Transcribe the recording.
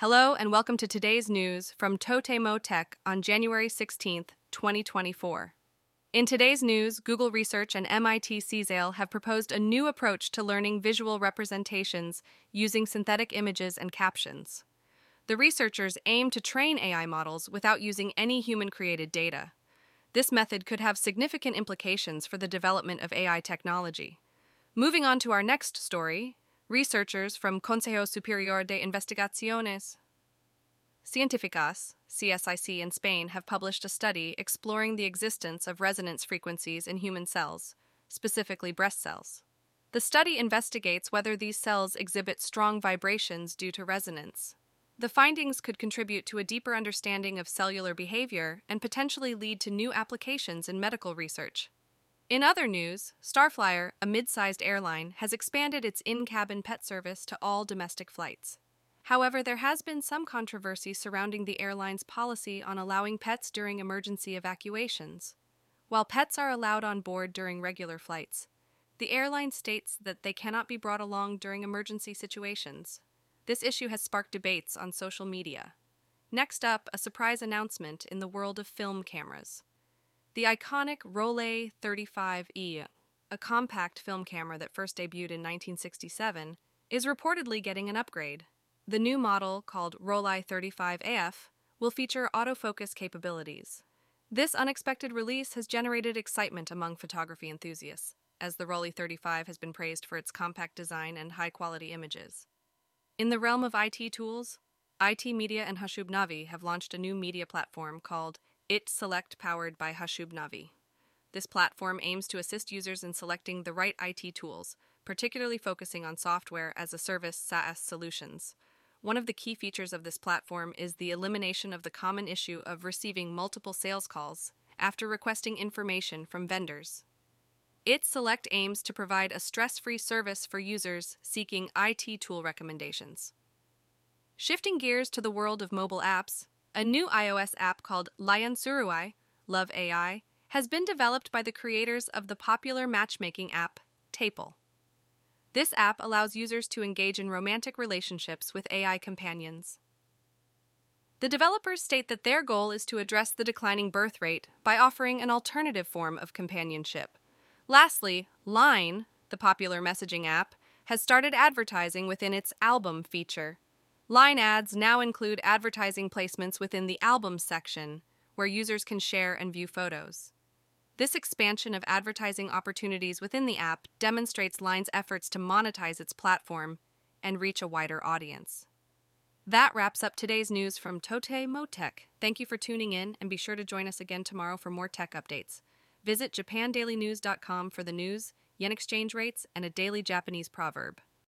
Hello and welcome to today's news from Totemotech on January 16, 2024. In today's news, Google Research and MIT CSAIL have proposed a new approach to learning visual representations using synthetic images and captions. The researchers aim to train AI models without using any human-created data. This method could have significant implications for the development of AI technology. Moving on to our next story, researchers from Consejo Superior de Investigaciones Científicas, CSIC in Spain, have published a study exploring the existence of resonance frequencies in human cells, specifically breast cells. The study investigates whether these cells exhibit strong vibrations due to resonance. The findings could contribute to a deeper understanding of cellular behavior and potentially lead to new applications in medical research. In other news, Starflyer, a mid-sized airline, has expanded its in-cabin pet service to all domestic flights. However, there has been some controversy surrounding the airline's policy on allowing pets during emergency evacuations. While pets are allowed on board during regular flights, the airline states that they cannot be brought along during emergency situations. This issue has sparked debates on social media. Next up, a surprise announcement in the world of film cameras. The iconic Rollei 35E, a compact film camera that first debuted in 1967, is reportedly getting an upgrade. The new model, called Rollei 35AF, will feature autofocus capabilities. This unexpected release has generated excitement among photography enthusiasts, as the Rollei 35 has been praised for its compact design and high-quality images. In the realm of IT tools, IT Media and Hashubnavi have launched a new media platform called It Select, powered by Hashubnavi. This platform aims to assist users in selecting the right IT tools, particularly focusing on software as a service SaaS solutions. One of the key features of this platform is the elimination of the common issue of receiving multiple sales calls after requesting information from vendors. It Select aims to provide a stress-free service for users seeking IT tool recommendations. Shifting gears to the world of mobile apps, a new iOS app called Lion Suruai, Love AI, has been developed by the creators of the popular matchmaking app, Tapple. This app allows users to engage in romantic relationships with AI companions. The developers state that their goal is to address the declining birth rate by offering an alternative form of companionship. Lastly, Line, the popular messaging app, has started advertising within its album feature. Line ads now include advertising placements within the album section, where users can share and view photos. This expansion of advertising opportunities within the app demonstrates Line's efforts to monetize its platform and reach a wider audience. That wraps up today's news from Totemotech. Thank you for tuning in, and be sure to join us again tomorrow for more tech updates. Visit japandailynews.com for the news, yen exchange rates, and a daily Japanese proverb.